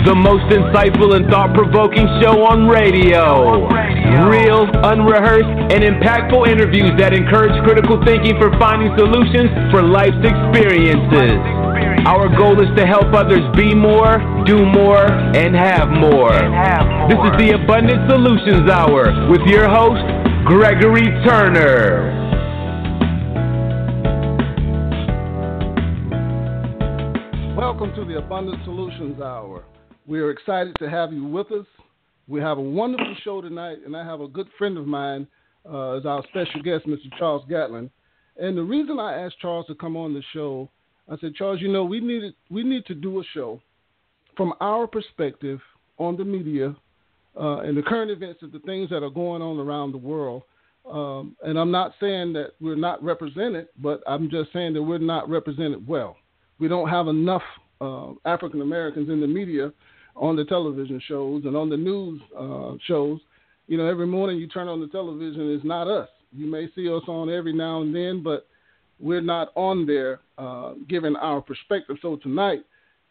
The most insightful and thought-provoking show on radio. Real, unrehearsed, and impactful interviews that encourage critical thinking for finding solutions for life's experiences. Our goal is to help others be more, do more, and have more. This is the Abundance Solutions Hour with your host, Gregory Turner. Welcome to the Abundance Solutions Hour. We are excited to have you with us. We have a wonderful show tonight, and I have a good friend of mine as our special guest, Mr. Charles Gatlin. And the reason I asked Charles to come on the show, I said, Charles, you know, we need to do a show from our perspective on the media and the current events of the things that are going on around the world. And I'm not saying that we're not represented, but I'm just saying that we're not represented well. We don't have enough African Americans in the media, on the television shows and on the news shows. You know, every morning you turn on the television, it's not us. You may see us on every now and then, but we're not on there giving our perspective. So tonight,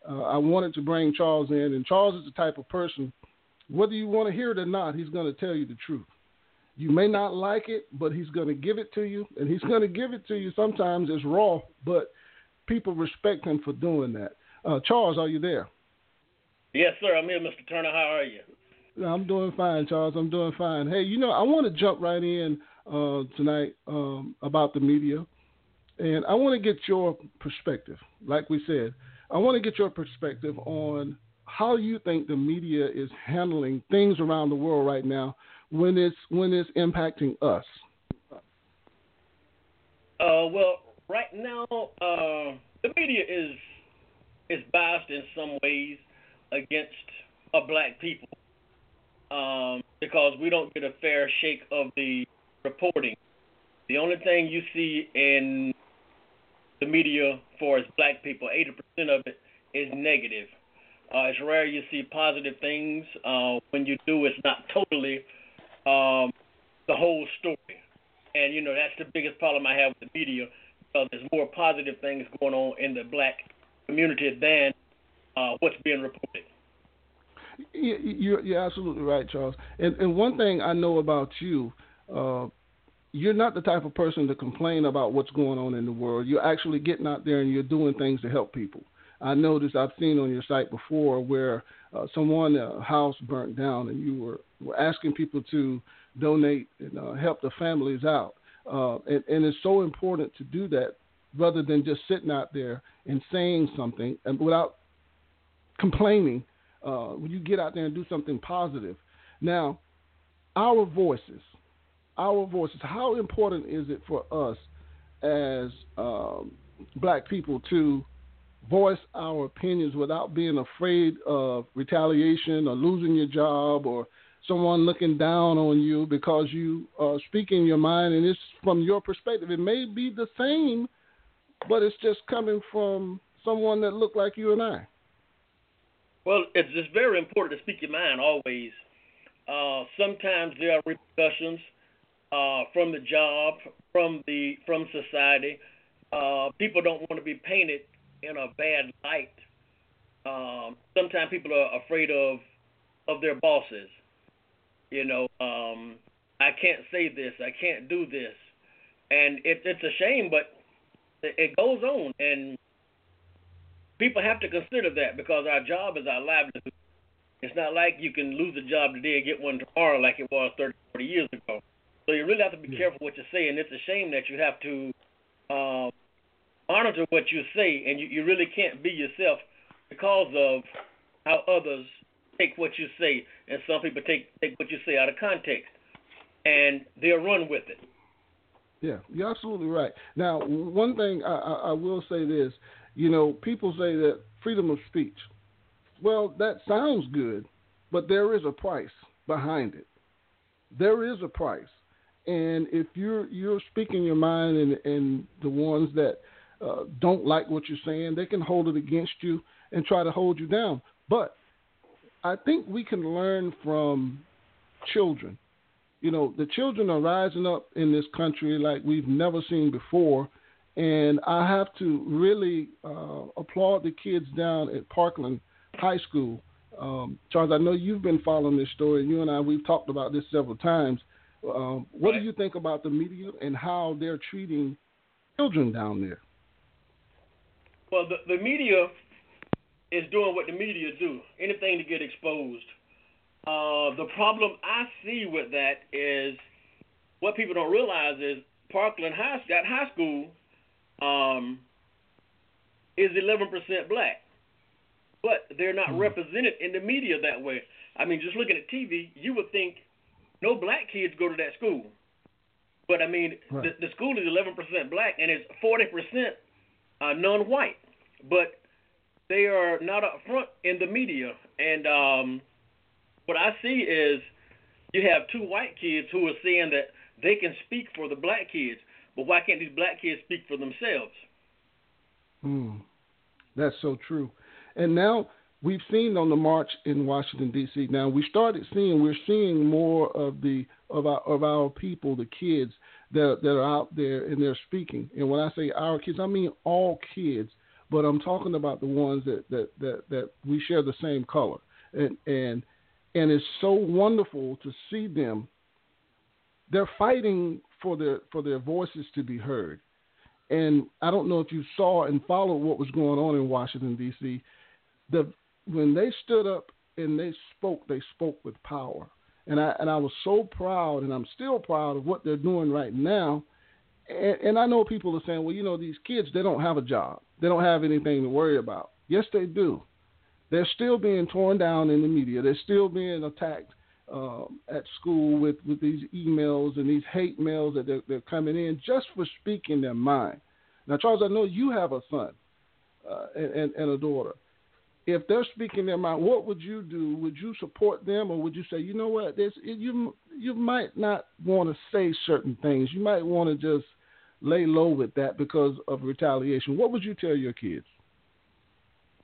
I wanted to bring Charles in, and Charles is the type of person, whether you want to hear it or not, he's going to tell you the truth. You may not like it, but he's going to give it to you, and he's going to give it to you sometimes it's raw, but people respect him for doing that. Charles, are you there? Yes, sir. I'm here, Mr. Turner. How are you? I'm doing fine, Charles. I'm doing fine. Hey, you know, I want to jump right in tonight about the media, and I want to get your perspective. Like we said, I want to get your perspective on how you think the media is handling things around the world right now when it's impacting us. Well, right now, the media is biased in some ways against black people because we don't get a fair shake of the reporting. The only thing you see in the media for is black people. 80% of it is negative. It's rare you see positive things. When you do, it's not totally the whole story. And, you know, that's the biggest problem I have with the media, because there's more positive things going on in the black community than what's being reported. You're absolutely right, Charles. And one thing I know about you, you're not the type of person to complain about what's going on in the world. You're actually getting out there and you're doing things to help people. I noticed, I've seen on your site before where someone's house burnt down and you were asking people to donate and help the families out. And it's so important to do that rather than just sitting out there and saying something and without complaining. When you get out there and do something positive. Now, our voices, how important is it for us as black people to voice our opinions without being afraid of retaliation or losing your job or someone looking down on you because you are speaking your mind and it's from your perspective? It may be the same, but it's just coming from someone that looked like you and I. Well, it's very important to speak your mind always. Sometimes there are repercussions from the job, from society. People don't want to be painted in a bad light. Sometimes people are afraid of their bosses. You know, I can't say this, I can't do this, and it's a shame, but it goes on. And people have to consider that, because our job is our livelihood. It's not like you can lose a job today and get one tomorrow like it was 30, 40 years ago. So you really have to be careful what you say, and it's a shame that you have to monitor what you say, and you really can't be yourself because of how others take what you say, and some people take what you say out of context, and they'll run with it. Yeah, you're absolutely right. Now, one thing I will say this. You know, people say that freedom of speech. Well, that sounds good, but there is a price behind it. There is a price. And if you're speaking your mind and the ones that don't like what you're saying, they can hold it against you and try to hold you down. But I think we can learn from children. You know, the children are rising up in this country like we've never seen before. And I have to really applaud the kids down at Parkland High School Charles, I know you've been following this story. You and I, we've talked about this several times. What do you think about the media and how they're treating children down there? Well, the media is doing what the media do, anything to get exposed. The problem I see with that is what people don't realize is Parkland High, that high school is 11% black, but they're not represented in the media that way. I mean, just looking at TV, you would think no black kids go to that school. But, I mean, the school is 11% black and it's 40% non-white. But they are not up front in the media. And what I see is you have two white kids who are saying that they can speak for the black kids. But why can't these black kids speak for themselves? That's so true. And now we've seen on the march in Washington, D.C., now we're seeing more of our people, the kids that are out there and they're speaking. And when I say our kids, I mean all kids, but I'm talking about the ones that we share the same color. And it's so wonderful to see them. They're fighting for their voices to be heard. And I don't know if you saw and followed what was going on in Washington, D.C. When they stood up and they spoke with power. And I was so proud, and I'm still proud of what they're doing right now. And I know people are saying, well, you know, these kids, they don't have a job. They don't have anything to worry about. Yes, they do. They're still being torn down in the media. They're still being attacked at school with these emails and these hate mails that they're coming in just for speaking their mind. Now, Charles, I know you have a son and a daughter. If they're speaking their mind, what would you do? Would you support them, or would you say, you know what, you might not want to say certain things. You might want to just lay low with that because of retaliation. What would you tell your kids?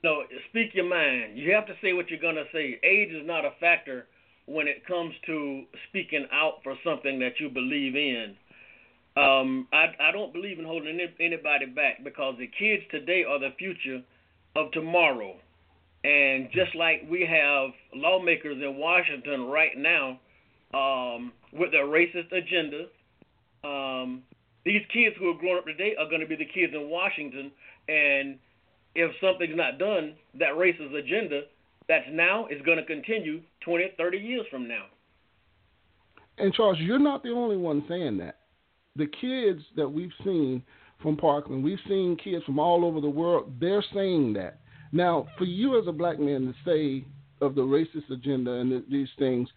No, speak your mind. You have to say what you're going to say. Age is not a factor when it comes to speaking out for something that you believe in. I don't believe in holding anybody back because the kids today are the future of tomorrow. And just like we have lawmakers in Washington right now with their racist agenda, these kids who are growing up today are going to be the kids in Washington. And if something's not done, that racist agenda that's now is going to continue 20, 30 years from now. And, Charles, you're not the only one saying that. The kids that we've seen from Parkland, we've seen kids from all over the world, they're saying that. Now, for you as a black man to say of the racist agenda and these things,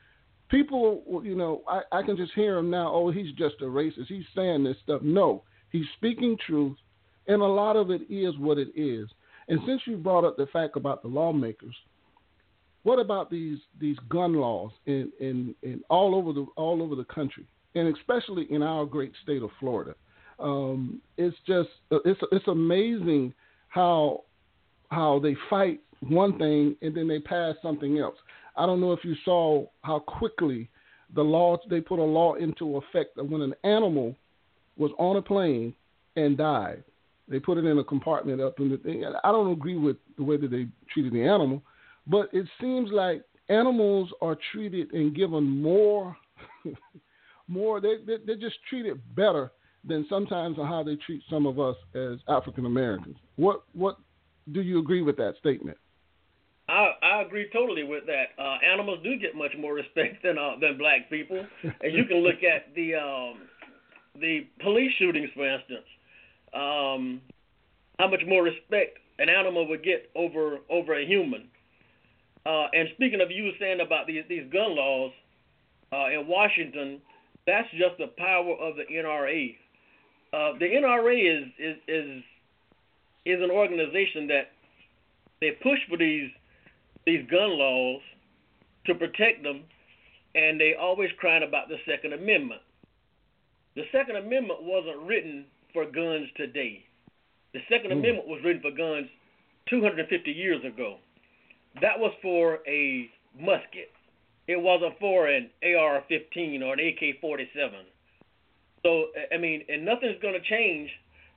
people, you know, I can just hear him now, oh, he's just a racist. He's saying this stuff. No, he's speaking truth, and a lot of it is what it is. And since you brought up the fact about the lawmakers, what about these gun laws in all over the country, and especially in our great state of Florida? It's amazing how they fight one thing and then they pass something else. I don't know if you saw how quickly they put a law into effect that when an animal was on a plane and died, they put it in a compartment up in the thing. I don't agree with the way that they treated the animal, but it seems like animals are treated and given more. They're just treated better than sometimes how they treat some of us as African Americans. What do you agree with that statement? I agree totally with that. Animals do get much more respect than black people, and you can look at the police shootings, for instance. How much more respect an animal would get over a human. And speaking of you saying about these gun laws in Washington, that's just the power of the NRA. The NRA is an organization that they push for these gun laws to protect them, and they always crying about the Second Amendment. The Second Amendment wasn't written for guns today. The Second Amendment was written for guns 250 years ago. That was for a musket. It wasn't for an AR-15 or an AK-47. So, I mean, and nothing's going to change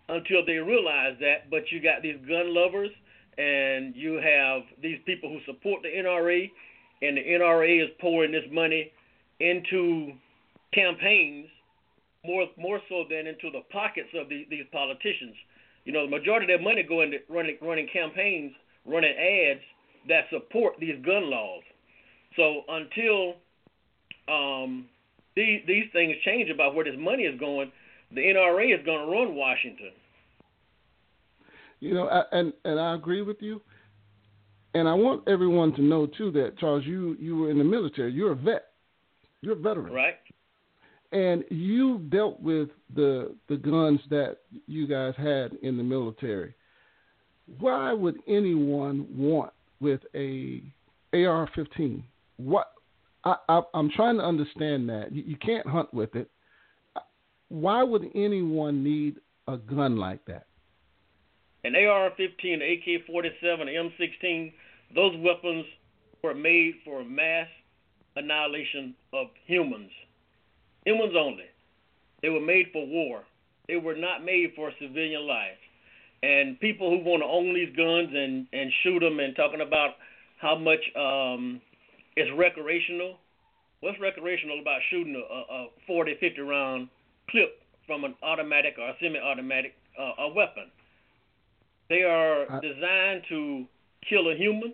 until they realize that, but you got these gun lovers and you have these people who support the NRA, and the NRA is pouring this money into campaigns more so than into the pockets of these politicians. You know, the majority of their money go into running campaigns, running ads that support these gun laws. So until these things change about where this money is going, the NRA is going to run Washington. You know, and I agree with you. And I want everyone to know, too, that, Charles, you were in the military. You're a vet. You're a veteran. Right. And you dealt with the guns that you guys had in the military. Why would anyone want with a AR-15? What I'm trying to understand that. You can't hunt with it. Why would anyone need a gun like that? An AR-15, an AK-47, an M16, those weapons were made for mass annihilation of humans. Humans only. They were made for war. They were not made for civilian life. And people who want to own these guns and shoot them and talking about how much it's recreational. What's recreational about shooting a 40, 50-round clip from an automatic or a semi-automatic a weapon? They are designed to kill a human.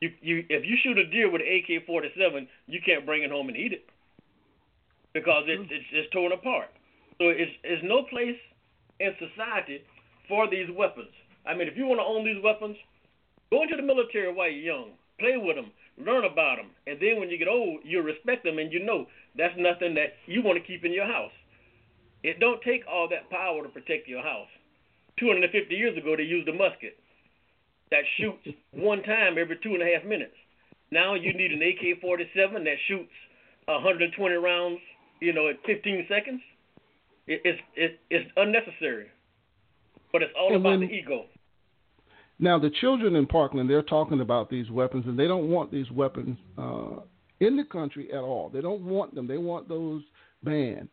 If you shoot a deer with an AK-47, you can't bring it home and eat it because it's torn apart. So it's no place in society for these weapons. I mean, if you want to own these weapons, go into the military while you're young. Play with them. Learn about them. And then when you get old, you'll respect them, and you know that's nothing that you want to keep in your house. It don't take all that power to protect your house. 250 years ago, they used a musket that shoots one time every 2.5 minutes. Now you need an AK-47 that shoots 120 rounds, you know, at 15 seconds. It's unnecessary, but it's all about the ego. Now, the children in Parkland, they're talking about these weapons, and they don't want these weapons in the country at all. They don't want them. They want those banned.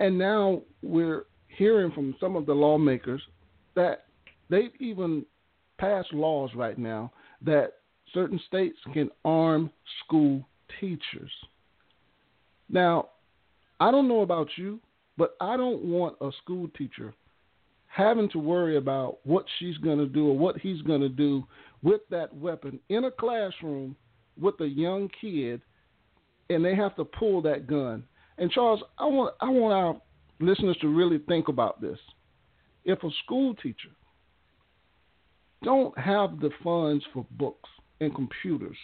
And now we're hearing from some of the lawmakers that they've even passed laws right now that certain states can arm school teachers. Now, I don't know about you, but I don't want a school teacher having to worry about what she's going to do or what he's going to do with that weapon in a classroom with a young kid, and they have to pull that gun. And, Charles, I want our listeners to really think about this. If a school teacher don't have the funds for books and computers,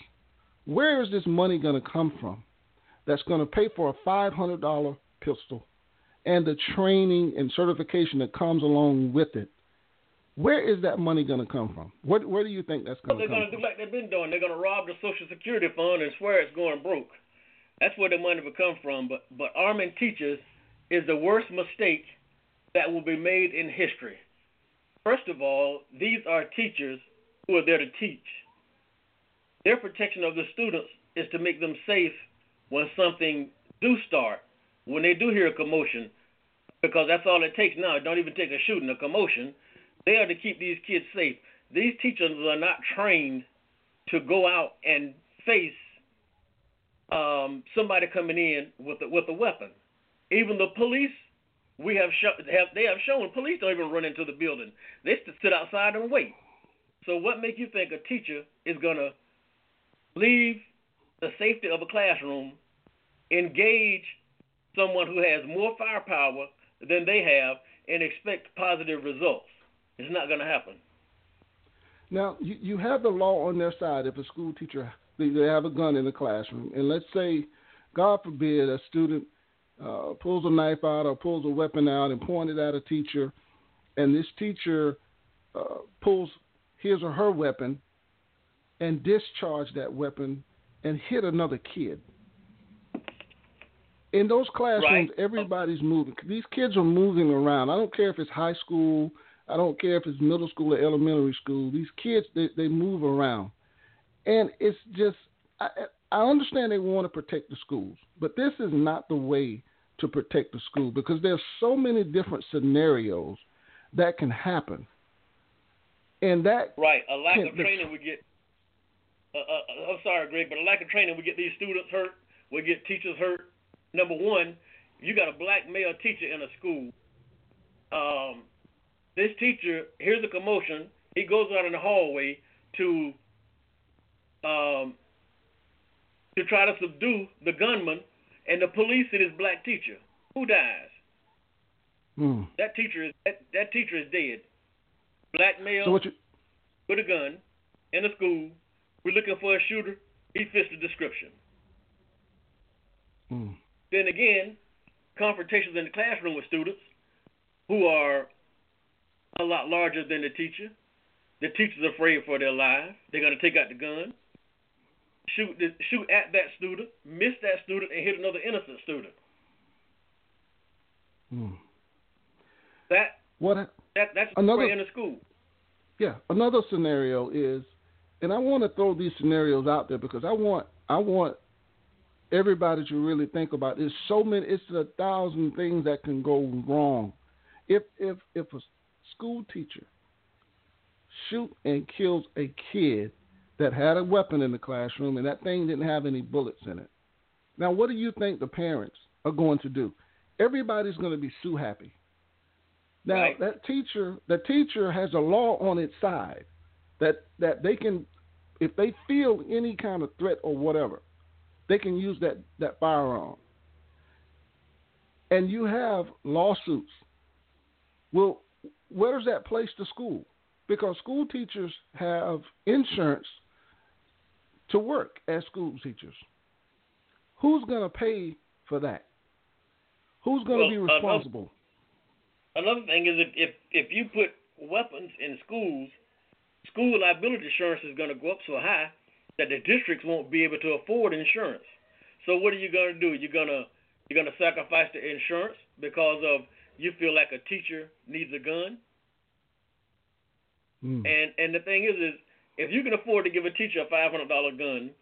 where is this money going to come from that's going to pay for a $500 pistol and the training and certification that comes along with it? Where is that money going to come from? Where do you think that's going to come from? They're going to do like they've been doing. They're going to rob the Social Security fund and swear it's going broke. That's where the money will come from. But arming teachers is the worst mistake that will be made in history. First of all, these are teachers who are there to teach. Their protection of the students is to make them safe when something do start, when they do hear a commotion, because that's all it takes now. It don't even take a shooting, a commotion. They are to keep these kids safe. These teachers are not trained to go out and face somebody coming in with a weapon. Even the police, they have shown police don't even run into the building. They sit outside and wait. So what makes you think a teacher is going to leave the safety of a classroom, engage someone who has more firepower than they have, and expect positive results? It's not going to happen. Now, you have the law on their side. If a school teacher, they have a gun in the classroom, and let's say, God forbid, a student pulls a knife out or pulls a weapon out and points it at a teacher, and this teacher pulls his or her weapon and discharges that weapon and hit another kid. In those classrooms, right. Everybody's moving. These kids are moving around. I don't care if it's high school. I don't care if it's middle school or elementary school. These kids, they move around. And it's just, I understand they want to protect the schools, but this is not the way to protect the school because there's so many different scenarios that can happen. And that right, a lack of training would get. I'm sorry, Greg, but a lack of training would get these students hurt. We get teachers hurt. Number one, you got a black male teacher in a school. This teacher hears a commotion. He goes out in the hallway to try to subdue the gunman and the police and his black teacher, who dies. That teacher is dead. Black male with a gun in a school. We're looking for a shooter. He fits the description. Then again, confrontations in the classroom with students who are a lot larger than the teacher. The teacher's afraid for their lives. They're going to take out the gun, shoot at that student, miss that student, and hit another innocent student. That's another in the school. Yeah, another scenario is, and I want to throw these scenarios out there because I want everybody to really think about. There's so many. It's 1,000 things that can go wrong. If a school teacher shoots and kills a kid that had a weapon in the classroom and that thing didn't have any bullets in it, now what do you think the parents are going to do? Everybody's going to be sue happy. Now right. the teacher has a law on its side that they can, if they feel any kind of threat or whatever, they can use that firearm. And you have lawsuits. Well, where does that place the school? Because school teachers have insurance to work as school teachers. Who's going to pay for that? Who's going to be responsible? Another thing is if you put weapons in schools, school liability insurance is going to go up so high that the districts won't be able to afford insurance. So what are you going to do? You're going to sacrifice the insurance because of you feel like a teacher needs a gun? And the thing is if you can afford to give a teacher a $500 gun,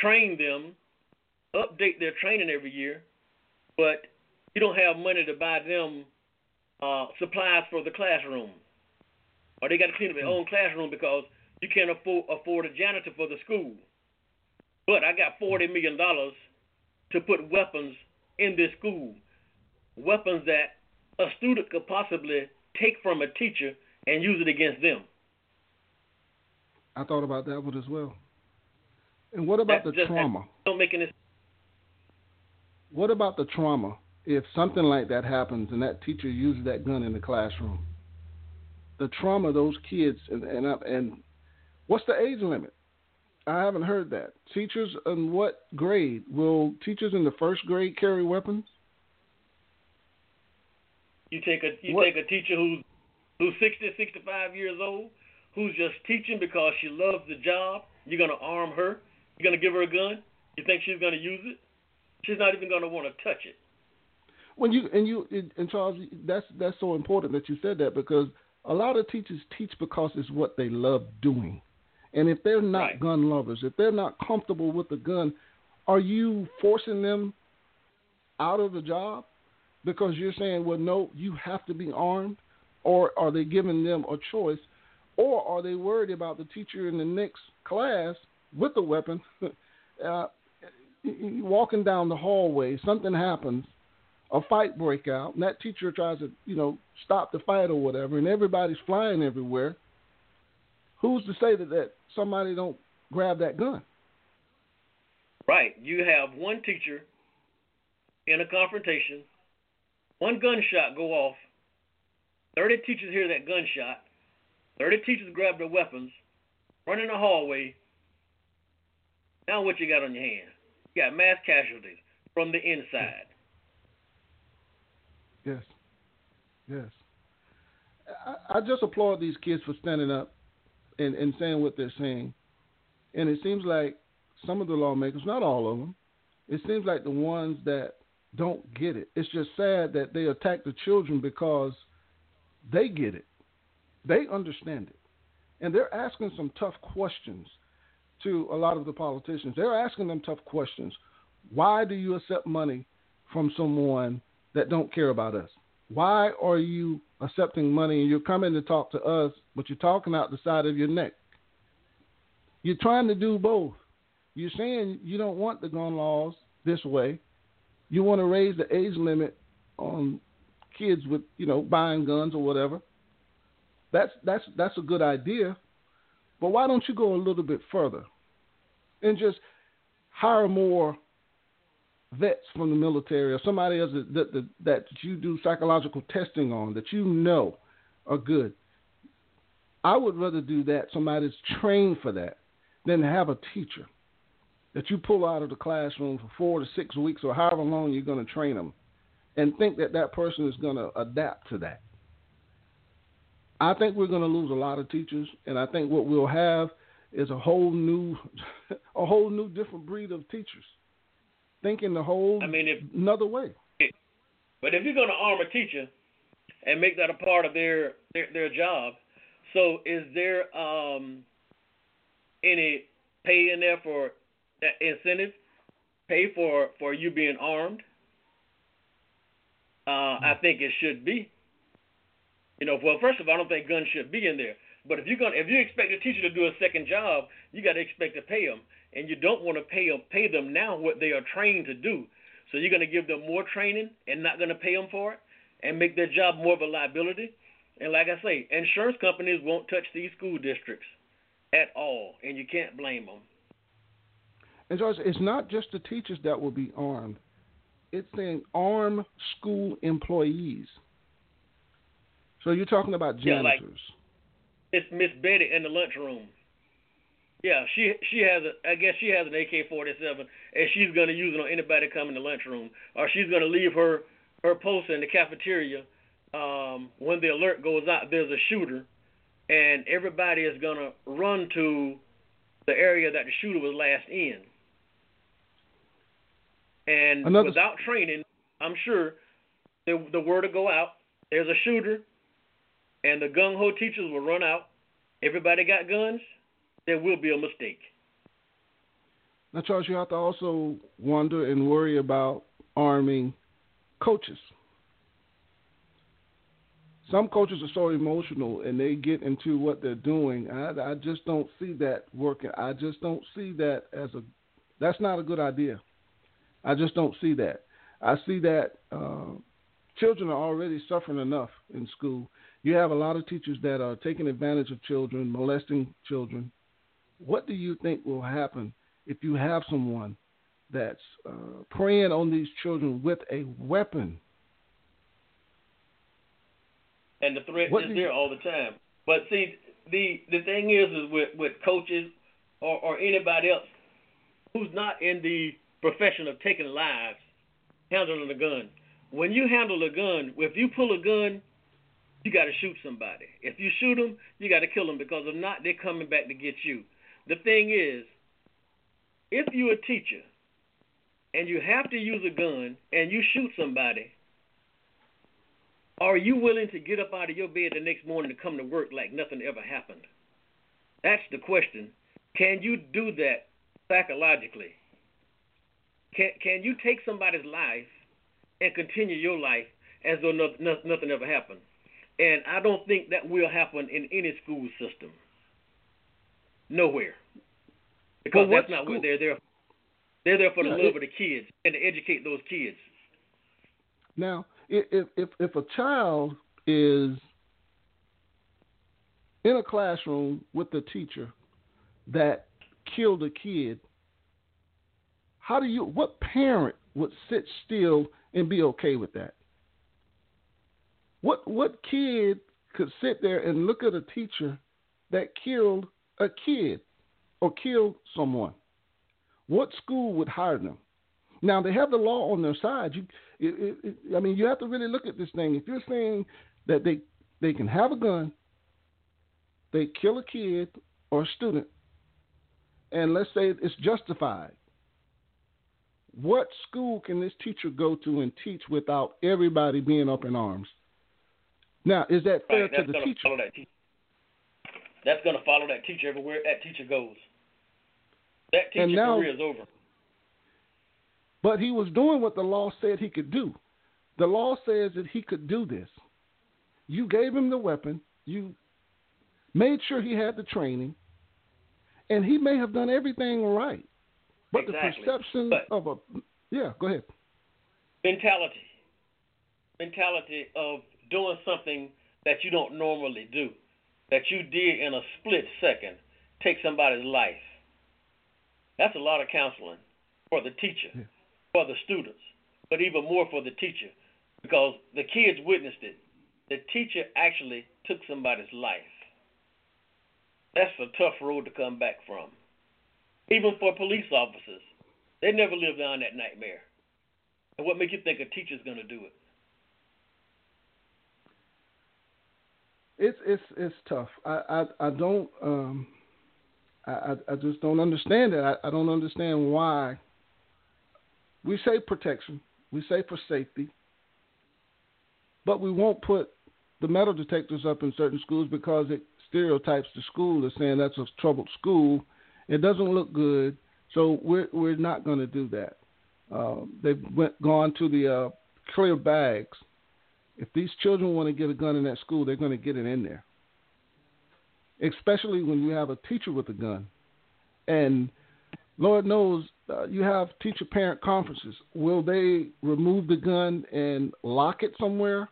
train them, update their training every year, but you don't have money to buy them supplies for the classroom, or they got to clean up their own classroom because you can't afford a janitor for the school. But I got $40 million to put weapons in this school, weapons that a student could possibly take from a teacher and use it against them. I thought about that one as well. And what about the trauma? Don't make any sense. What about the trauma if something like that happens and that teacher uses that gun in the classroom? The trauma those kids and what's the age limit? I haven't heard that. Teachers in what grade? Will teachers in the first grade carry weapons? You take a teacher who's 60, 65 years old, who's just teaching because she loves the job. You're going to arm her. You're going to give her a gun. You think she's going to use it? She's not even going to want to touch it. Charles, that's so important that you said that, because a lot of teachers teach because it's what they love doing. And if they're not right. gun lovers, if they're not comfortable with the gun, are you forcing them out of the job because you're saying, well, no, you have to be armed? Or are they giving them a choice? Or are they worried about the teacher in the next class with a weapon walking down the hallway, something happens, a fight breaks out, and that teacher tries to, stop the fight or whatever, and everybody's flying everywhere. Who's to say that somebody don't grab that gun? Right. You have one teacher in a confrontation, one gunshot go off, 30 teachers hear that gunshot, 30 teachers grab their weapons, run in the hallway. Now what you got on your hands? You got mass casualties from the inside. Yes. I just applaud these kids for standing up and saying what they're saying. And it seems like some of the lawmakers, not all of them, it seems like the ones that don't get it. It's just sad that they attack the children because they get it. They understand it. And they're asking some tough questions to a lot of the politicians. They're asking them tough questions. Why do you accept money from someone that don't care about us? Why are you accepting money, and you're coming to talk to us, but you're talking out the side of your neck. You're trying to do both. You're saying you don't want the gun laws this way. You want to raise the age limit on kids with, you know, buying guns or whatever. That's a good idea. But why don't you go a little bit further and just hire more vets from the military or somebody else that you do psychological testing on that you know are good? I would rather do that, somebody's trained for that, than have a teacher that you pull out of the classroom for 4 to 6 weeks or however long you're going to train them and think that that person is going to adapt to that. I think we're going to lose a lot of teachers, and I think what we'll have is a whole new different breed of teachers thinking the whole another way. But if you're going to arm a teacher and make that a part of their job, so is there any pay in there for incentive, pay for you being armed? I think it should be. You know, well, first of all, I don't think guns should be in there. But if you expect a teacher to do a second job, you got to expect to pay them, and you don't want to pay them now what they are trained to do. So you're going to give them more training and not going to pay them for it, and make their job more of a liability. And like I say, insurance companies won't touch these school districts at all, and you can't blame them. And George, it's not just the teachers that will be armed; it's saying arm school employees. So you're talking about janitors. Yeah, like it's Miss Betty in the lunchroom. Yeah, she has an AK-47, and she's going to use it on anybody coming to lunchroom, or she's going to leave her post in the cafeteria when the alert goes out. There's a shooter, and everybody is going to run to the area that the shooter was last in. And without training, I'm sure the word will go out. There's a shooter. And the gung-ho teachers will run out. Everybody got guns. There will be a mistake. Now, Charles, you have to also wonder and worry about arming coaches. Some coaches are so emotional, and they get into what they're doing. I just don't see that working. I just don't see that that's not a good idea. I just don't see that. I see that children are already suffering enough in school. You have a lot of teachers that are taking advantage of children, molesting children. What do you think will happen if you have someone that's preying on these children with a weapon? And the threat is there all the time. But see, the thing is with coaches or anybody else who's not in the profession of taking lives, handling a gun. When you handle a gun, if you pull a gun, you got to shoot somebody. If you shoot them, you got to kill them, because if not, they're coming back to get you. The thing is, if you're a teacher and you have to use a gun and you shoot somebody, are you willing to get up out of your bed the next morning to come to work like nothing ever happened? That's the question. Can you do that psychologically? Can you take somebody's life and continue your life as though nothing ever happened? And I don't think that will happen in any school system. Nowhere. Because that's not what they're there for. They're there for the love of the kids and to educate those kids. Now, if a child is in a classroom with a teacher that killed a kid, what parent would sit still and be okay with that? What kid could sit there and look at a teacher that killed a kid or killed someone? What school would hire them? Now, they have the law on their side. You have to really look at this thing. If you're saying that they can have a gun, they kill a kid or a student, and let's say it's justified, what school can this teacher go to and teach without everybody being up in arms? Now, is that fair to the teacher? That's going to follow that teacher everywhere that teacher goes. That teacher's career is over. But he was doing what the law said he could do. The law says that he could do this. You gave him the weapon. You made sure he had the training. And he may have done everything right. But exactly. The perception of a... Yeah, go ahead. Mentality of doing something that you don't normally do, that you did in a split second, take somebody's life. That's a lot of counseling for the teacher, yeah. For the students, but even more for the teacher, because the kids witnessed it. The teacher actually took somebody's life. That's a tough road to come back from. Even for police officers, they never live down that nightmare. And what makes you think a teacher's going to do it? It's tough. I just don't understand it. I don't understand why. We say protection. We say for safety. But we won't put the metal detectors up in certain schools because it stereotypes the school as saying that's a troubled school. It doesn't look good. So we're not going to do that. They've gone to the clear bags. If these children want to get a gun in that school, they're going to get it in there. Especially when you have a teacher with a gun. And Lord knows you have teacher-parent conferences. Will they remove the gun and lock it somewhere?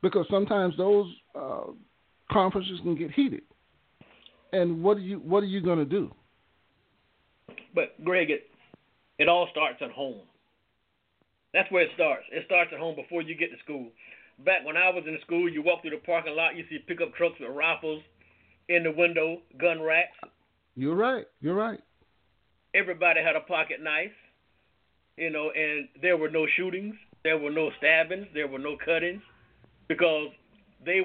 Because sometimes those conferences can get heated. And what are you going to do? But, Greg, it all starts at home. That's where it starts. It starts at home before you get to school. Back when I was in school, you walk through the parking lot, you see pickup trucks with rifles in the window, gun racks. You're right. Everybody had a pocket knife, and there were no shootings. There were no stabbings. There were no cuttings because they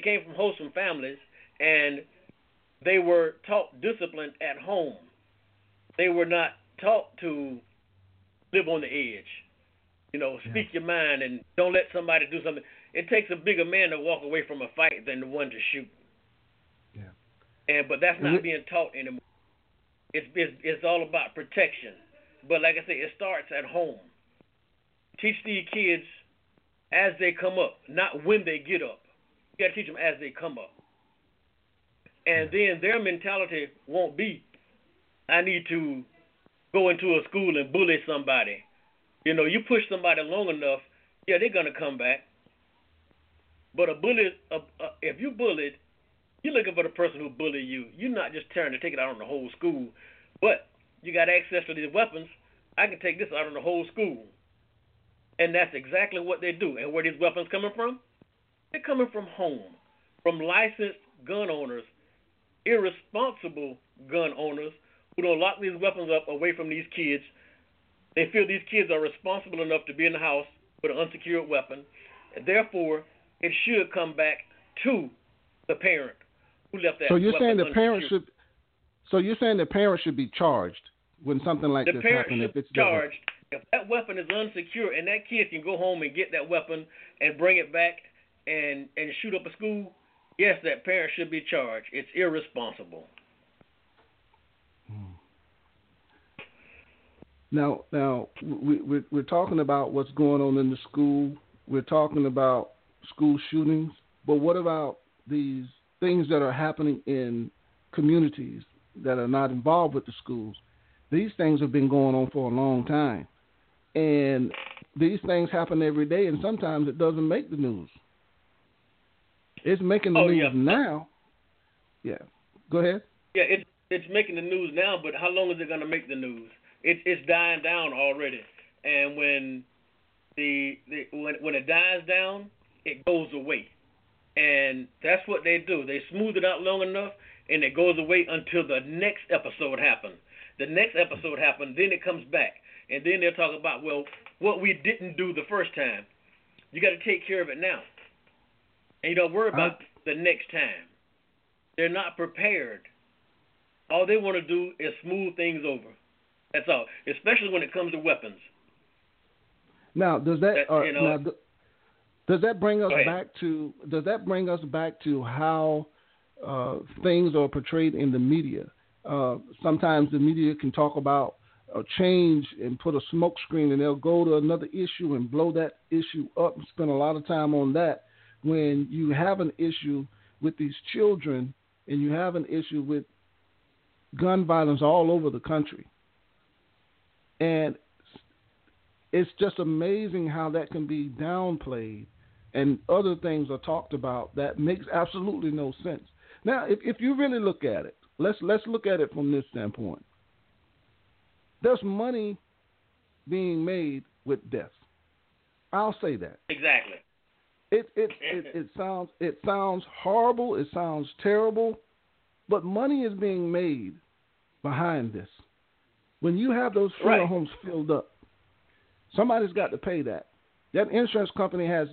came from wholesome families, and they were taught discipline at home. They were not taught to live on the edge. Speak your mind and don't let somebody do something. It takes a bigger man to walk away from a fight than the one to shoot. Yeah. But that's not being taught anymore. It's all about protection. But like I say, it starts at home. Teach these kids as they come up, not when they get up. You got to teach them as they come up. And then their mentality won't be, I need to go into a school and bully somebody. You push somebody long enough, yeah, they're going to come back. But if you bullied, you're looking for the person who bullied you. You're not just trying to take it out on the whole school. But you got access to these weapons. I can take this out on the whole school. And that's exactly what they do. And where are these weapons coming from? They're coming from home, from licensed gun owners, irresponsible gun owners, who don't lock these weapons up away from these kids. They feel these kids are responsible enough to be in the house with an unsecured weapon. And therefore, it should come back to the parent who left that weapon unsecured. So you're saying the parent should be charged when something like this happens? The parent should be charged. If that weapon is unsecured and that kid can go home and get that weapon and bring it back and shoot up a school, yes, that parent should be charged. It's irresponsible. Now we're talking about what's going on in the school. We're talking about school shootings. But what about these things that are happening in communities that are not involved with the schools? These things have been going on for a long time. And these things happen every day, and sometimes it doesn't make the news. It's making the news now. Yeah. Go ahead. Yeah, it's making the news now, but how long is it going to make the news? It's dying down already, and when when it dies down, it goes away, and that's what they do. They smooth it out long enough, and it goes away until the next episode happens. The next episode happens, then it comes back, and then they'll talk about, well, what we didn't do the first time. You got to take care of it now, and you don't worry about the next time. They're not prepared. All they want to do is smooth things over. That's all, especially when it comes to weapons. Now, does that bring us back to how things are portrayed in the media? Sometimes the media can talk about a change and put a smoke screen, and they'll go to another issue and blow that issue up and spend a lot of time on that when you have an issue with these children and you have an issue with gun violence all over the country. And it's just amazing how that can be downplayed and other things are talked about that makes absolutely no sense. Now, if you really look at it, let's look at it from this standpoint. There's money being made with death. I'll say that. Exactly. It sounds horrible. It sounds terrible, but money is being made behind this. When you have those funeral homes filled up, somebody's got to pay that. That insurance company has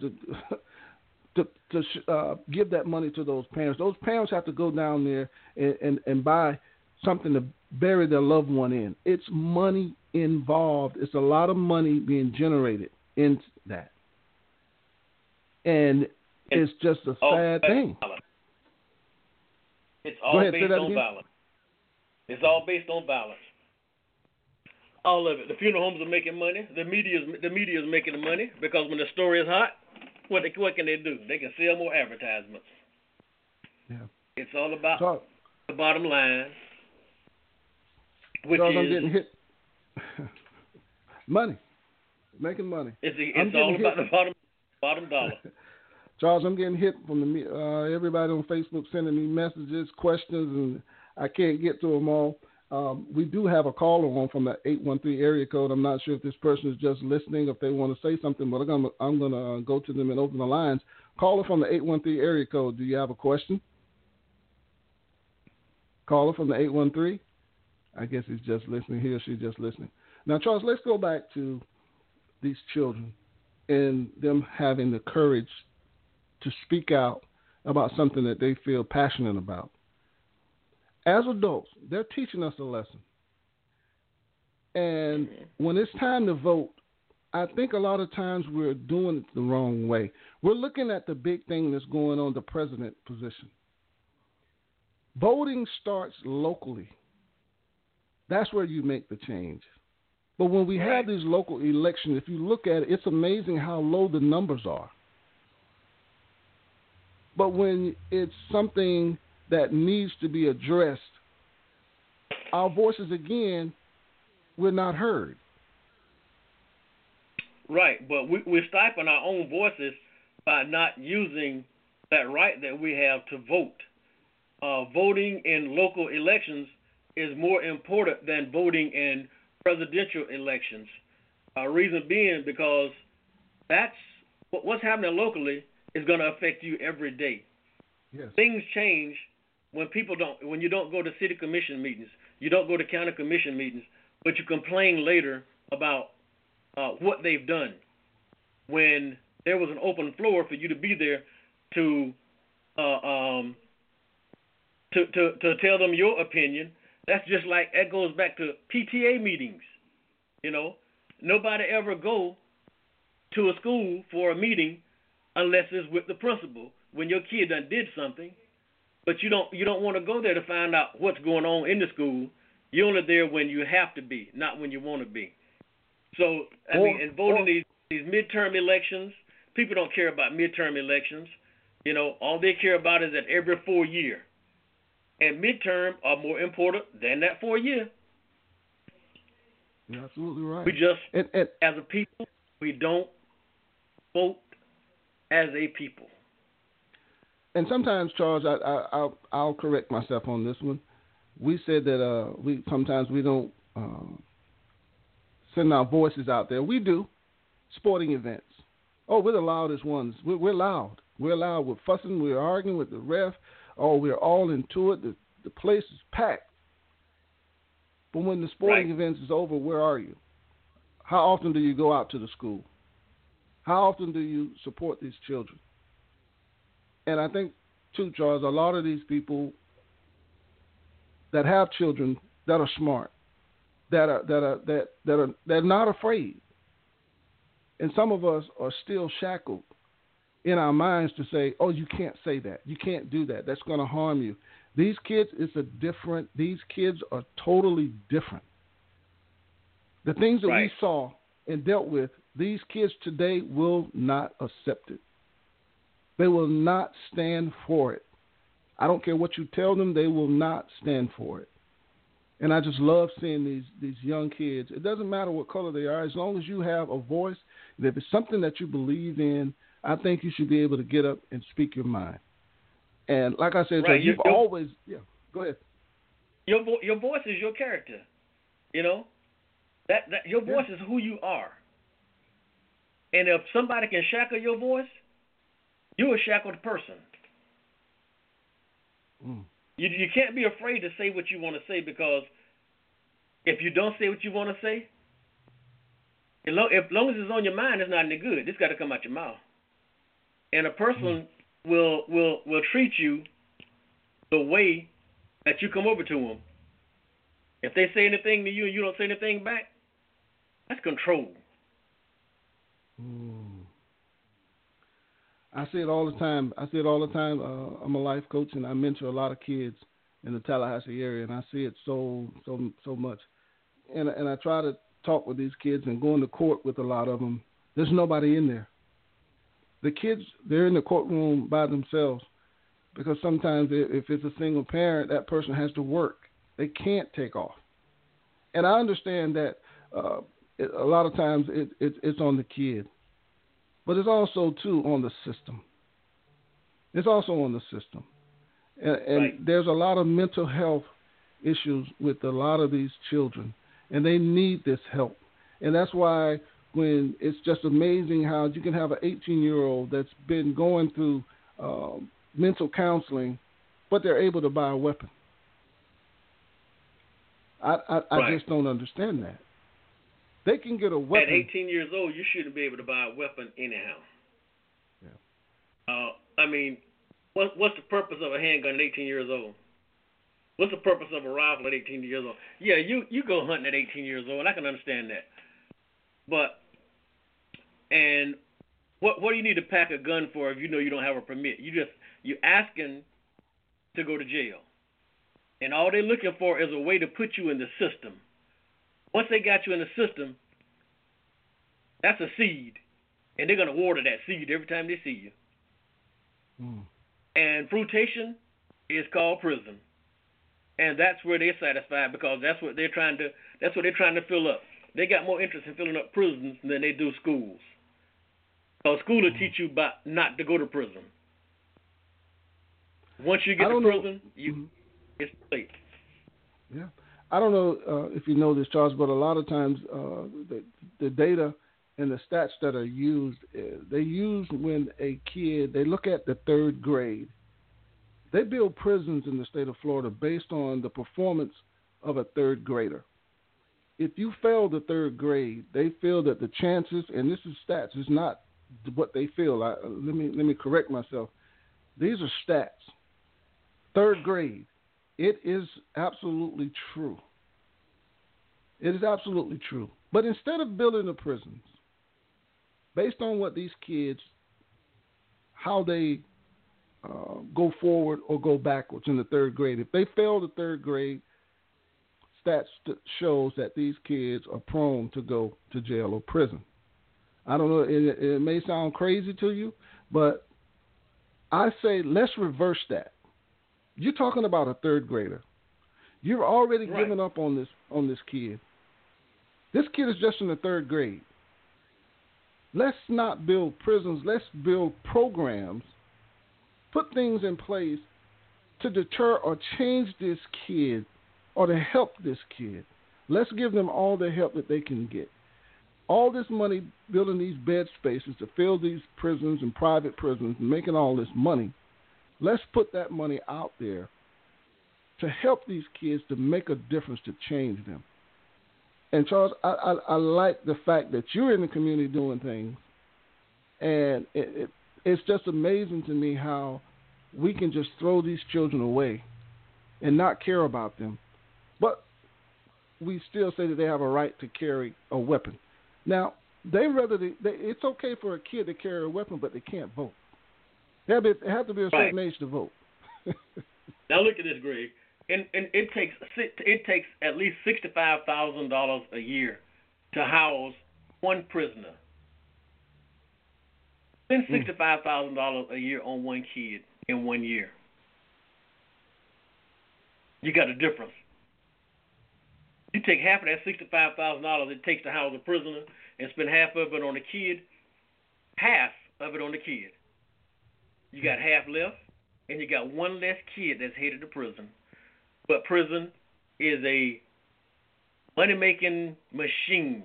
to give that money to those parents. Those parents have to go down there and buy something to bury their loved one in. It's money involved. It's a lot of money being generated in that. And it's just a sad thing. It's all based on violence. It's all based on violence. All of it. The funeral homes are making money. The media is making the money because when the story is hot, what can they do? They can sell more advertisements. Yeah. It's all about the bottom line, which is I'm getting hit. Money, making money. It's all about the bottom dollar. Charles, I'm getting hit from the everybody on Facebook sending me messages, questions, and I can't get to them all. We do have a caller on from the 813 area code. I'm not sure if this person is just listening, if they want to say something, but I'm going to go to them and open the lines. Caller from the 813 area code, do you have a question? Caller from the 813? I guess he's just listening. He or she's just listening. Now, Charles, let's go back to these children and them having the courage to speak out about something that they feel passionate about. As adults, they're teaching us a lesson. And when it's time to vote, I think a lot of times we're doing it the wrong way. We're looking at the big thing that's going on, the president position. Voting starts locally. That's where you make the change. But when we have these local elections, if you look at it, it's amazing how low the numbers are. But when it's something that needs to be addressed, our voices, again, we're not heard. Right, but we stifle our own voices by not using that right that we have to vote. Voting in local elections is more important than voting in presidential elections. Reason being because that's what's happening locally is going to affect you every day. Yes. Things change. When you don't go to city commission meetings, you don't go to county commission meetings, but you complain later about what they've done. When there was an open floor for you to be there to tell them your opinion, that's just like that goes back to PTA meetings. You know, nobody ever go to a school for a meeting unless it's with the principal when your kid done did something. But you don't want to go there to find out what's going on in the school. You're only there when you have to be, not when you want to be. So, these midterm elections, people don't care about midterm elections. You know, all they care about is that every 4 year. And midterm are more important than that 4 year. You're absolutely right. We just, as a people, we don't vote as a people. And sometimes, Charles, I'll correct myself on this one. We said that we don't send our voices out there. We do sporting events. Oh, we're the loudest ones. We're loud. We're loud. We're fussing. We're arguing with the ref. Oh, we're all into it. The place is packed. But when the sporting events is over, where are you? How often do you go out to the school? How often do you support these children? And I think, too, Charles, a lot of these people that have children that are smart, they're not afraid. And some of us are still shackled in our minds to say, oh, you can't say that. You can't do that. That's going to harm you. These kids, these kids are totally different. The things that we saw and dealt with, these kids today will not accept it. They will not stand for it. I don't care what you tell them, they will not stand for it. And I just love seeing these young kids. It doesn't matter what color they are. As long as you have a voice, if it's something that you believe in, I think you should be able to get up and speak your mind. And like I said, right, you've always – yeah, go ahead. Your voice is your character, you know. That your voice is who you are. And if somebody can shackle your voice, you're a shackled person. Mm. You can't be afraid to say what you want to say, because if you don't say what you want to say, as long as it's on your mind, it's not any good. It's got to come out your mouth. And a person will treat you the way that you come over to them. If they say anything to you and you don't say anything back, that's control. Mm. I see it all the time. I'm a life coach, and I mentor a lot of kids in the Tallahassee area, and I see it so much. And I try to talk with these kids and go into court with a lot of them. There's nobody in there. The kids, they're in the courtroom by themselves, because sometimes if it's a single parent, that person has to work. They can't take off. And I understand that a lot of times it's on the kid. But it's also, too, on the system. And right. There's a lot of mental health issues with a lot of these children, and they need this help. And that's why when it's just amazing how you can have an 18-year-old that's been going through mental counseling, but they're able to buy a weapon. I just don't understand that. They can get a weapon. At 18 years old, you shouldn't be able to buy a weapon anyhow. Yeah. What's the purpose of a handgun at 18 years old? What's the purpose of a rifle at 18 years old? Yeah, you go hunting at 18 years old, and I can understand that. But, and what do you need to pack a gun for if you know you don't have a permit? You're asking to go to jail. And all they're looking for is a way to put you in the system. Once they got you in the system, that's a seed. And they're going to water that seed every time they see you. Mm. And fruitation is called prison. And that's where they're satisfied, because that's what they're trying to fill up. They got more interest in filling up prisons than they do schools. So school will teach you not to go to prison. Once you get to prison, it's late. Yeah. I don't know if you know this, Charles, but a lot of times the data and the stats that are used, they use when a kid, they look at the third grade. They build prisons in the state of Florida based on the performance of a third grader. If you fail the third grade, they feel that the chances, and this is stats, it's not what they feel. Let me correct myself. These are stats. Third grade. It is absolutely true. But instead of building the prisons, based on what these kids, how they go forward or go backwards in the third grade, if they fail the third grade, stats shows that these kids are prone to go to jail or prison. I don't know, it may sound crazy to you, but I say let's reverse that. You're talking about a third grader. You're already giving up on this kid. This kid is just in the third grade. Let's not build prisons. Let's build programs. Put things in place to deter or change this kid or to help this kid. Let's give them all the help that they can get. All this money building these bed spaces to fill these prisons and private prisons and making all this money. Let's put that money out there to help these kids, to make a difference, to change them. And, Charles, I like the fact that you're in the community doing things, and it's just amazing to me how we can just throw these children away and not care about them. But we still say that they have a right to carry a weapon. Now, it's okay for a kid to carry a weapon, but they can't vote. They have to be a certain age to vote. Now look at this, Greg. And it takes at least $65,000 a year to house one prisoner. Spend $65,000 a year on one kid in 1 year. You got a difference. You take half of that $65,000 it takes to house a prisoner and spend half of it on a kid, You got half left, and you got one less kid that's headed to prison. But prison is a money-making machine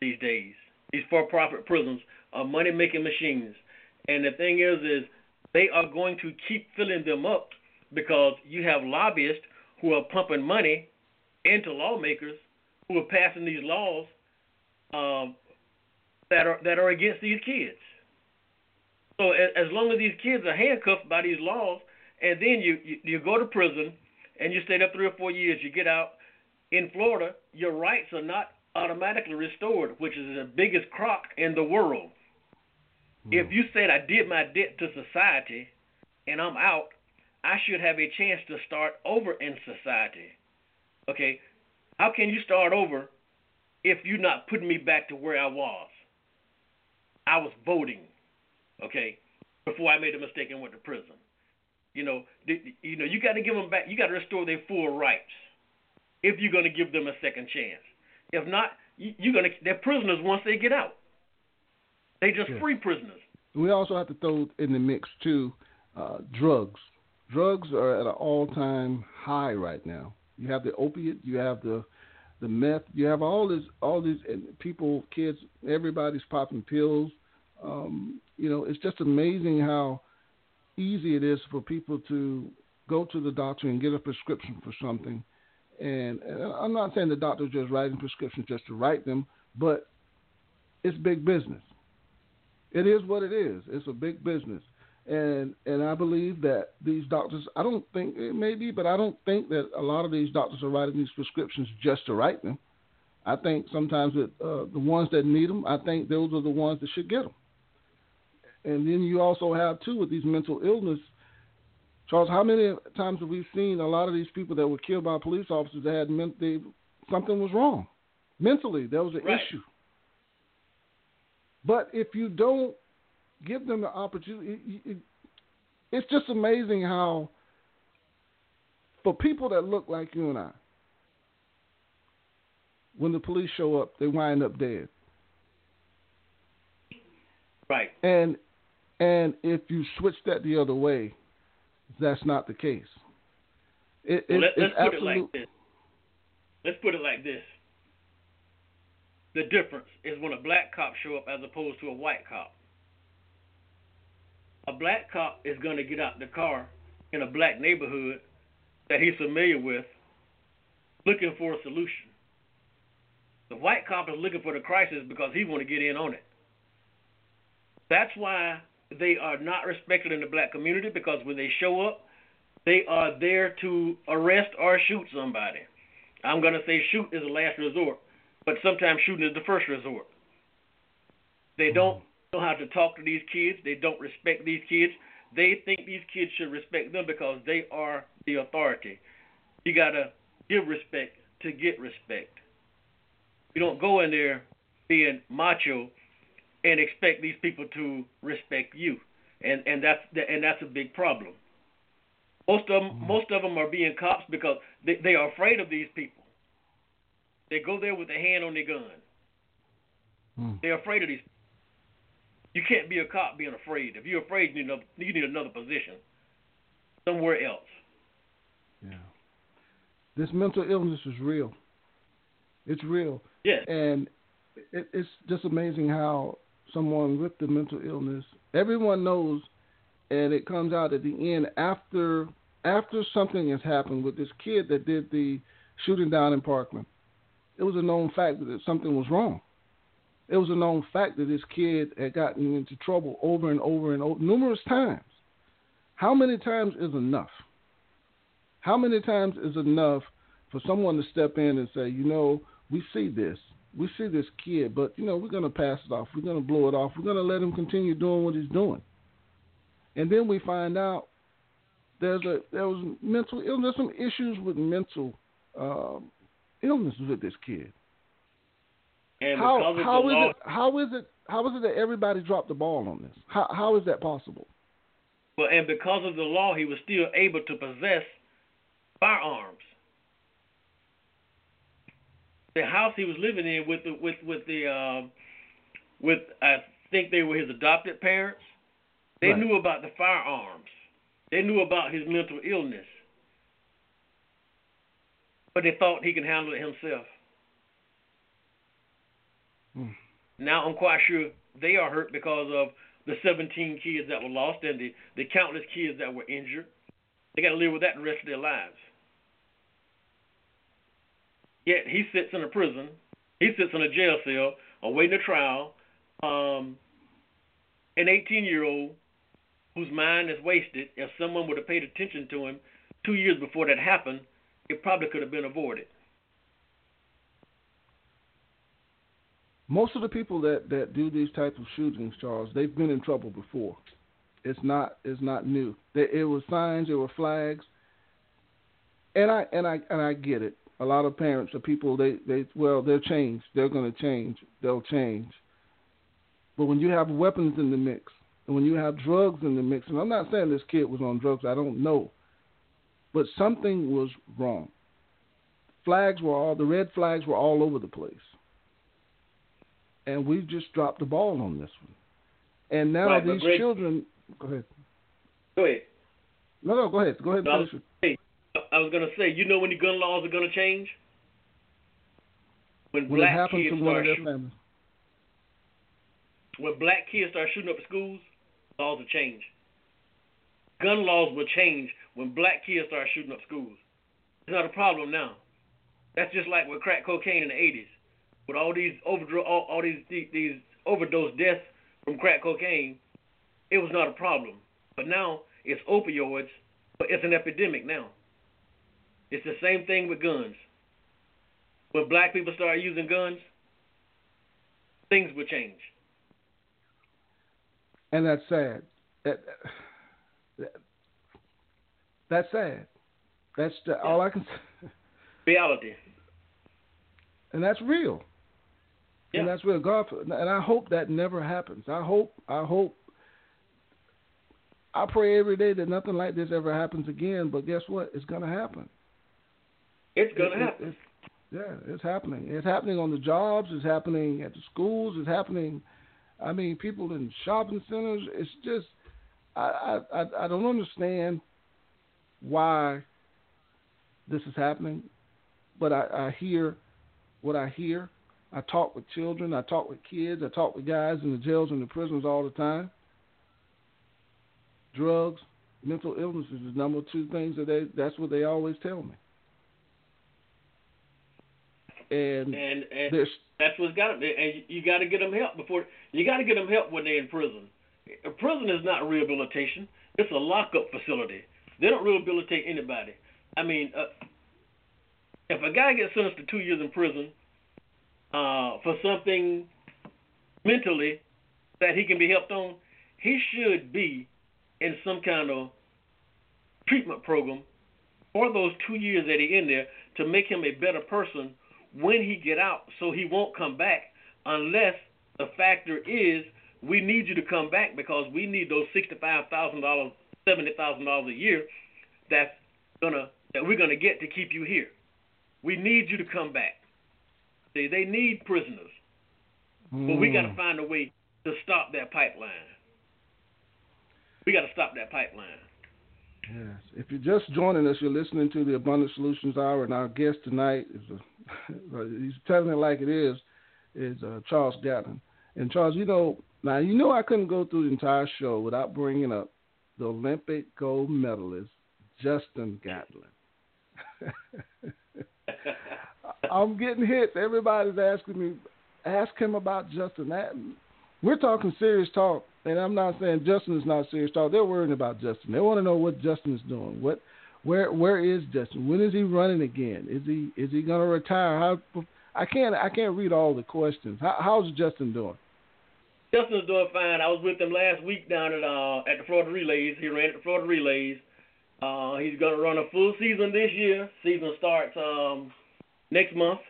these days. These for-profit prisons are money-making machines. And the thing is they are going to keep filling them up because you have lobbyists who are pumping money into lawmakers who are passing these laws that are against these kids. So as long as these kids are handcuffed by these laws, and then you go to prison and you stay there 3 or 4 years, you get out. In Florida, your rights are not automatically restored, which is the biggest crock in the world. If you said I did my debt to society and I'm out, I should have a chance to start over in society. Okay, how can you start over if you're not putting me back to where I was? I was voting, okay, before I made a mistake and went to prison. You know, you got to give them back. You got to restore their full rights if you're going to give them a second chance. If not, they're prisoners once they get out. They just free prisoners. We also have to throw in the mix too, drugs. Drugs are at an all-time high right now. You have the opiate, you have the meth, you have all these people, kids, everybody's popping pills. You know, it's just amazing how easy it is for people to go to the doctor and get a prescription for something. And I'm not saying the doctor's just writing prescriptions just to write them, but it's big business. It is what it is. It's a big business. And I believe that these doctors, I don't think, it may be, but I don't think that a lot of these doctors are writing these prescriptions just to write them. I think sometimes that the ones that need them, I think those are the ones that should get them. And then you also have, too, with these mental illness, Charles, how many times have we seen a lot of these people that were killed by police officers that had something was wrong? Mentally, there was an issue. But if you don't give them the opportunity, it's just amazing how, for people that look like you and I, when the police show up, they wind up dead. Right. And if you switch that the other way, that's not the case. Let's put it like this. The difference is when a black cop show up as opposed to a white cop. A black cop is going to get out the car in a black neighborhood that he's familiar with looking for a solution. The white cop is looking for the crisis because he want to get in on it. That's why they are not respected in the black community, because when they show up, they are there to arrest or shoot somebody. I'm going to say shoot is the last resort, but sometimes shooting is the first resort. They don't know how to talk to these kids. They don't respect these kids. They think these kids should respect them because they are the authority. You got to give respect to get respect. You don't go in there being macho and expect these people to respect you, and that's a big problem. Most of them are being cops because they are afraid of these people. They go there with their hand on their gun. They're afraid of these. You can't be a cop being afraid. If you're afraid, you need another position somewhere else. Yeah, this mental illness is real. It's real. Yes, and it's just amazing how someone with the mental illness, everyone knows, and it comes out at the end after something has happened with this kid that did the shooting down in Parkland. It was a known fact that something was wrong. It was a known fact that this kid had gotten into trouble over and over numerous times. How many times is enough? How many times is enough for someone to step in and say, you know, we see this kid, but, you know, we're going to pass it off. We're going to blow it off. We're going to let him continue doing what he's doing. And then we find out there was mental illness, some issues with mental illness with this kid. And how is it? How is it that everybody dropped the ball on this? How is that possible? Well, and because of the law, he was still able to possess firearms. The house he was living in with I think they were his adopted parents. They right. knew about the firearms. They knew about his mental illness, but they thought he could handle it himself. Now I'm quite sure they are hurt because of the 17 kids that were lost and the countless kids that were injured. They got to live with that the rest of their lives. Yet he sits in a prison, he sits in a jail cell, awaiting a trial, an 18-year-old whose mind is wasted. If someone would have paid attention to him 2 years before that happened, it probably could have been avoided. Most of the people that do these types of shootings, Charles, they've been in trouble before. It's not new. It was signs, it were flags, and I get it. A lot of parents or people, they'll change. They're going to change. They'll change. But when you have weapons in the mix and when you have drugs in the mix, and I'm not saying this kid was on drugs, I don't know, but something was wrong. The red flags were all over the place. And we just dropped the ball on this one. And now right, these children... Go ahead. No, go ahead. Go ahead. No, I was going to say, you know when the gun laws are going to change? When black kids start shooting. When black kids start shooting up schools, laws will change. Gun laws will change when black kids start shooting up schools. It's not a problem now. That's just like with crack cocaine in the 80s. With all these these overdose deaths from crack cocaine, it was not a problem. But now it's opioids, but it's an epidemic now. It's the same thing with guns. When black people start using guns, things will change. And that's sad. That's sad. That's all I can say. Reality. And that's real. Yeah. And that's real. God, and I hope that never happens. I pray every day that nothing like this ever happens again, but guess what? It's going to happen. It's going to happen. It's happening. It's happening on the jobs. It's happening at the schools. It's happening, I mean, people in shopping centers. It's just, I don't understand why this is happening, but I hear what I hear. I talk with children. I talk with kids. I talk with guys in the jails and the prisons all the time. Drugs, mental illnesses is number two things that's what they always tell me. And that's what's got to be. And you got to get them help when they're in prison. A prison is not rehabilitation. It's a lockup facility. They don't rehabilitate anybody. I mean, if a guy gets sentenced to 2 years in prison for something mentally that he can be helped on, he should be in some kind of treatment program for those 2 years that he's in there to make him a better person when he get out, so he won't come back unless the factor is we need you to come back because we need those $65,000, $70,000 a year that we're gonna get to keep you here. We need you to come back. See, they need prisoners, but we gotta find a way to stop that pipeline. We gotta stop that pipeline. Yes. If you're just joining us, you're listening to the Abundant Solutions Hour, and our guest tonight he's telling it like it is Charles Gatlin. And Charles, you know I couldn't go through the entire show without bringing up the Olympic gold medalist Justin Gatlin. I'm getting hits. Everybody's asking me, ask him about Justin. We're talking serious talk, and I'm not saying Justin is not serious talk. They're worrying about Justin. They want to know what Justin is doing. Where is Justin? When is he running again? Is he going to retire? I can't read all the questions. How's Justin doing? Justin's doing fine. I was with him last week down at the Florida Relays. He ran at the Florida Relays. He's going to run a full season this year. Season starts next month.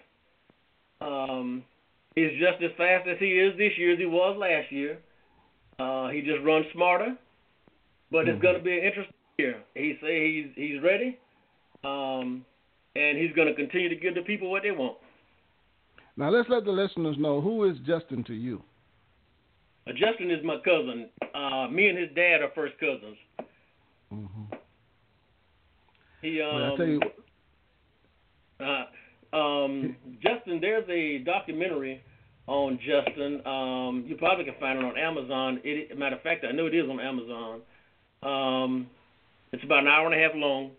He's just as fast as he is this year as he was last year. He just runs smarter. But it's going to be an interesting year. He say he's ready, and he's going to continue to give the people what they want. Now, let's let the listeners know, who is Justin to you? Justin is my cousin. Me and his dad are first cousins. Mm-hmm. He, well, I tell you what. Justin, there's a documentary on Justin. You probably can find it on Amazon. As a matter of fact, I know it is on Amazon. It's about an hour and a half long.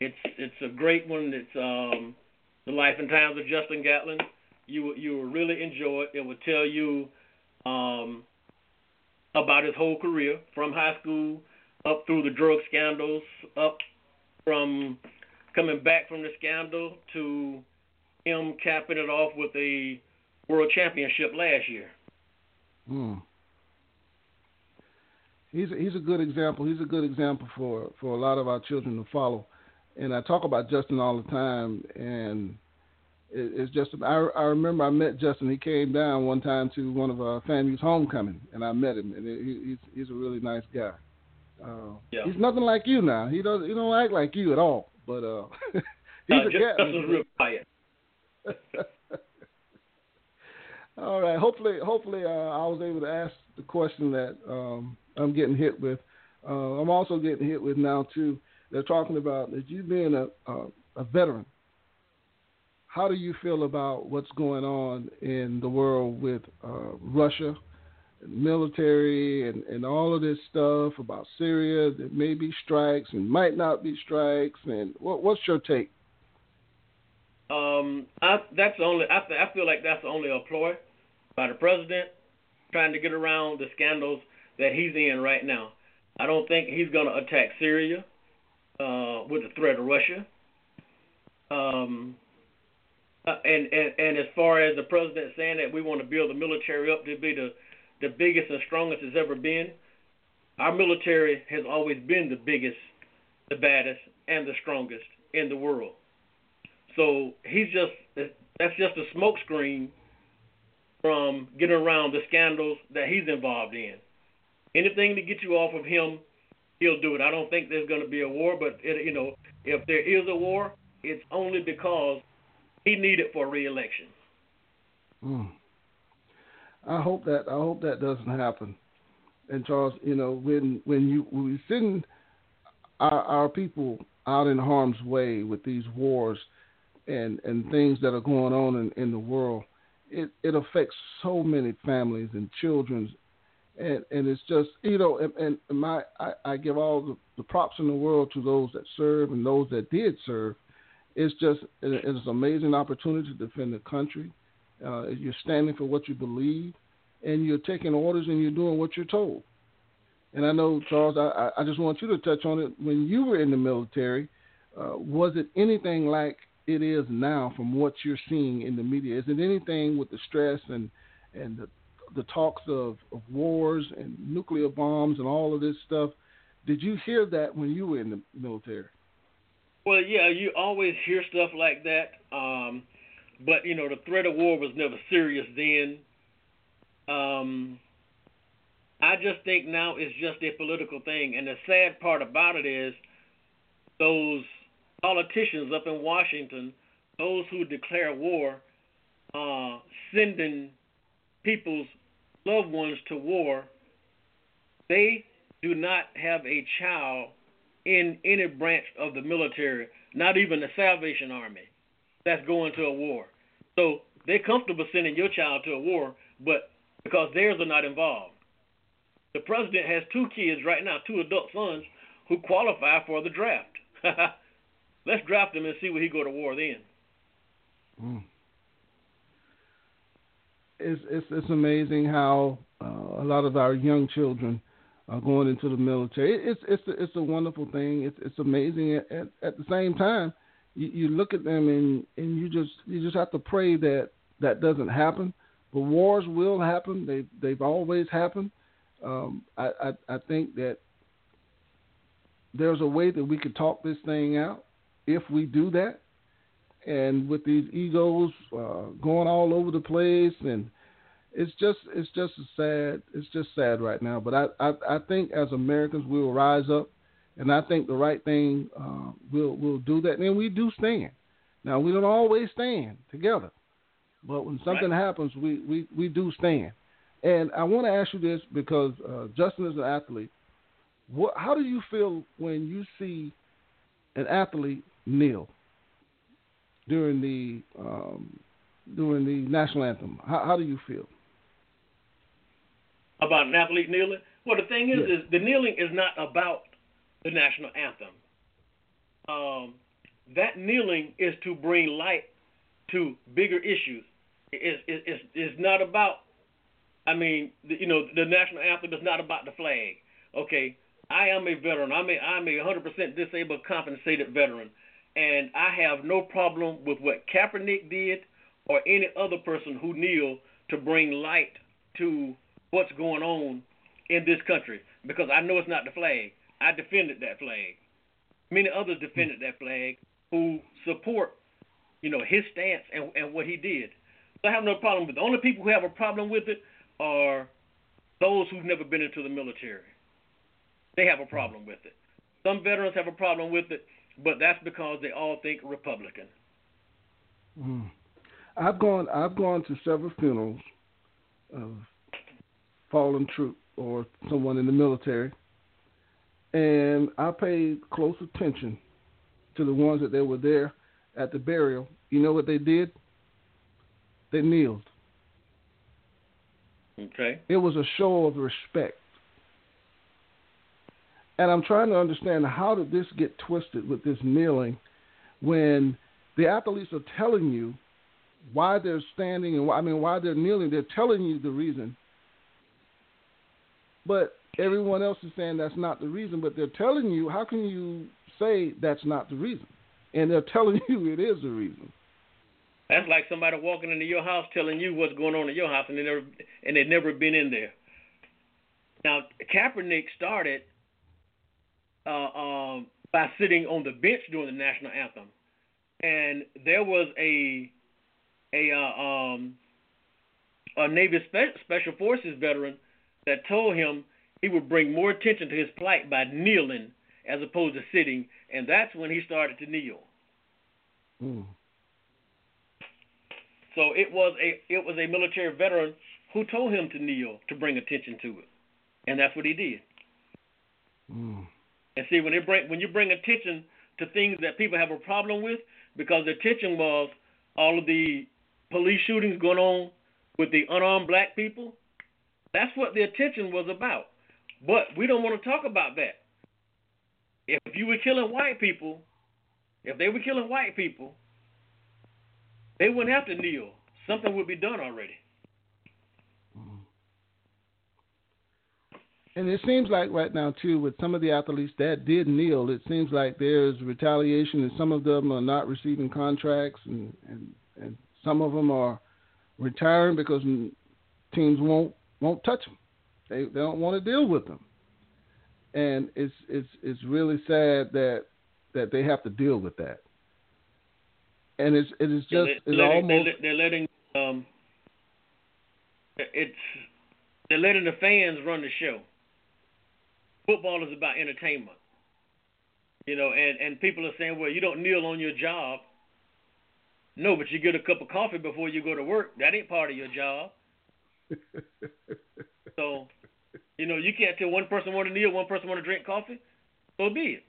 It's a great one. It's The Life and Times of Justin Gatlin. You will really enjoy it. It will tell you about his whole career, from high school up through the drug scandals, up from coming back from the scandal to him capping it off with a world championship last year. He's a good example. He's a good example for a lot of our children to follow. And I talk about Justin all the time, and it's just, I remember I met Justin. He came down one time to one of our family's homecoming, and I met him, and he's a really nice guy. Yeah. He's nothing like you now. He don't act like you at all. But he's a Justin's real quiet. All right. Hopefully, I was able to ask the question that I'm getting hit with. I'm also getting hit with now too. They're talking about that you being a veteran. How do you feel about what's going on in the world with Russia, military, and all of this stuff about Syria? There may be strikes and might not be strikes. And what's your take? I feel like that's only a ploy by the president trying to get around the scandals that he's in right now. I don't think he's going to attack Syria with the threat of Russia. And as far as the president saying that we want to build the military up to be the biggest and strongest it's ever been, our military has always been the biggest, the baddest, and the strongest in the world. So that's just a smokescreen from getting around the scandals that he's involved in. Anything to get you off of him, he'll do it. I don't think there's going to be a war, but if there is a war, it's only because he needed for re-election. I hope that doesn't happen. And Charles, when we send our people out in harm's way with these wars and things that are going on in the world, it affects so many families and children, and it's just I give all the props in the world to those that serve and those that did serve. It's just it's an amazing opportunity to defend the country. You're standing for what you believe, and you're taking orders and you're doing what you're told. And I know, Charles, I just want you to touch on it. When you were in the military, was it anything like it is now from what you're seeing in the media? Is it anything with the stress and the talks of wars and nuclear bombs and all of this stuff? Did you hear that when you were in the military? Well, yeah, you always hear stuff like that, but, the threat of war was never serious then. I just think now it's just a political thing, and the sad part about it is those politicians up in Washington, those who declare war, sending people's loved ones to war, they do not have a child in any branch of the military, not even the Salvation Army, that's going to a war. So they're comfortable sending your child to a war, but because theirs are not involved. The president has two kids right now, two adult sons, who qualify for the draft. Let's draft him and see where he go to war then. It's amazing how a lot of our young children going into the military. It's a wonderful thing. It's amazing. At the same time, you look at them and you just have to pray that doesn't happen. But wars will happen. They've always happened. I think that there's a way that we could talk this thing out if we do that, and with these egos going all over the place, and it's just sad right now. But I think as Americans we will rise up, and I think the right thing will do that. And we do stand. Now we don't always stand together, but when something happens, we do stand. And I want to ask you this because Justin is an athlete. How do you feel when you see an athlete kneel during the national anthem? How do you feel about an athlete kneeling? Well, the thing is, is the kneeling is not about the national anthem. That kneeling is to bring light to bigger issues. It's not about. I mean, the national anthem is not about the flag. Okay, I am a veteran. I'm a 100% disabled, compensated veteran, and I have no problem with what Kaepernick did or any other person who kneeled to bring light to what's going on in this country, because I know it's not the flag. I defended that flag. Many others defended that flag who support, his stance and what he did. So I have no problem with it. The only people who have a problem with it are those who've never been into the military. They have a problem with it. Some veterans have a problem with it, but that's because they all think Republican. Mm. I've gone to several funerals of fallen troop or someone in the military, and I paid close attention to the ones that they were there at the burial. You know what they did? They kneeled. Okay. It was a show of respect. And I'm trying to understand, how did this get twisted with this kneeling when the athletes are telling you why they're standing and why they're kneeling? They're telling you the reason. But everyone else is saying that's not the reason, but they're telling you, how can you say that's not the reason? And they're telling you it is the reason. That's like somebody walking into your house telling you what's going on in your house, and they've never been in there. Now, Kaepernick started by sitting on the bench during the national anthem, and there was a Navy Special Forces veteran that told him he would bring more attention to his plight by kneeling as opposed to sitting, and that's when he started to kneel. Mm. So it was a military veteran who told him to kneel to bring attention to it, and that's what he did. Mm. And see, when you bring attention to things that people have a problem with, because the attention was all of the police shootings going on with the unarmed black people, that's what the attention was about. But we don't want to talk about that. If they were killing white people, they wouldn't have to kneel. Something would be done already. And it seems like right now, too, with some of the athletes that did kneel, it seems like there's retaliation, and some of them are not receiving contracts, and some of them are retiring because teams won't touch them. They don't want to deal with them. And it's really sad that they have to deal with that. And they're letting the fans run the show. Football is about entertainment, and people are saying, well, you don't kneel on your job. No, but you get a cup of coffee before you go to work. That ain't part of your job. So, you can't tell one person want to kneel, one person want to drink coffee. So be it.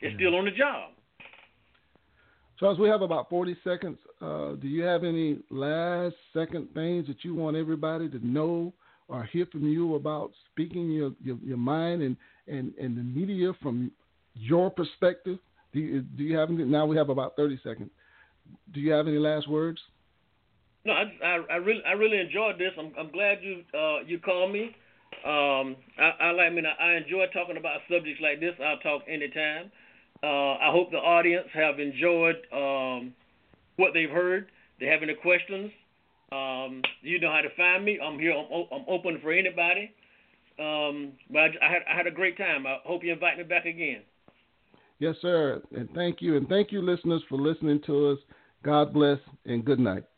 It's still on the job. Charles, we have about 40 seconds. Do you have any last-second things that you want everybody to know or hear from you about speaking your mind and the media from your perspective? Do you have anything? Now we have about 30 seconds. Do you have any last words? No, I really enjoyed this. I'm glad you called me. I enjoy talking about subjects like this. I'll talk anytime. I hope the audience have enjoyed what they've heard. They have any questions? You know how to find me. I'm here. I'm open for anybody. But I had a great time. I hope you invite me back again. Yes, sir. And thank you. And thank you, listeners, for listening to us. God bless and good night.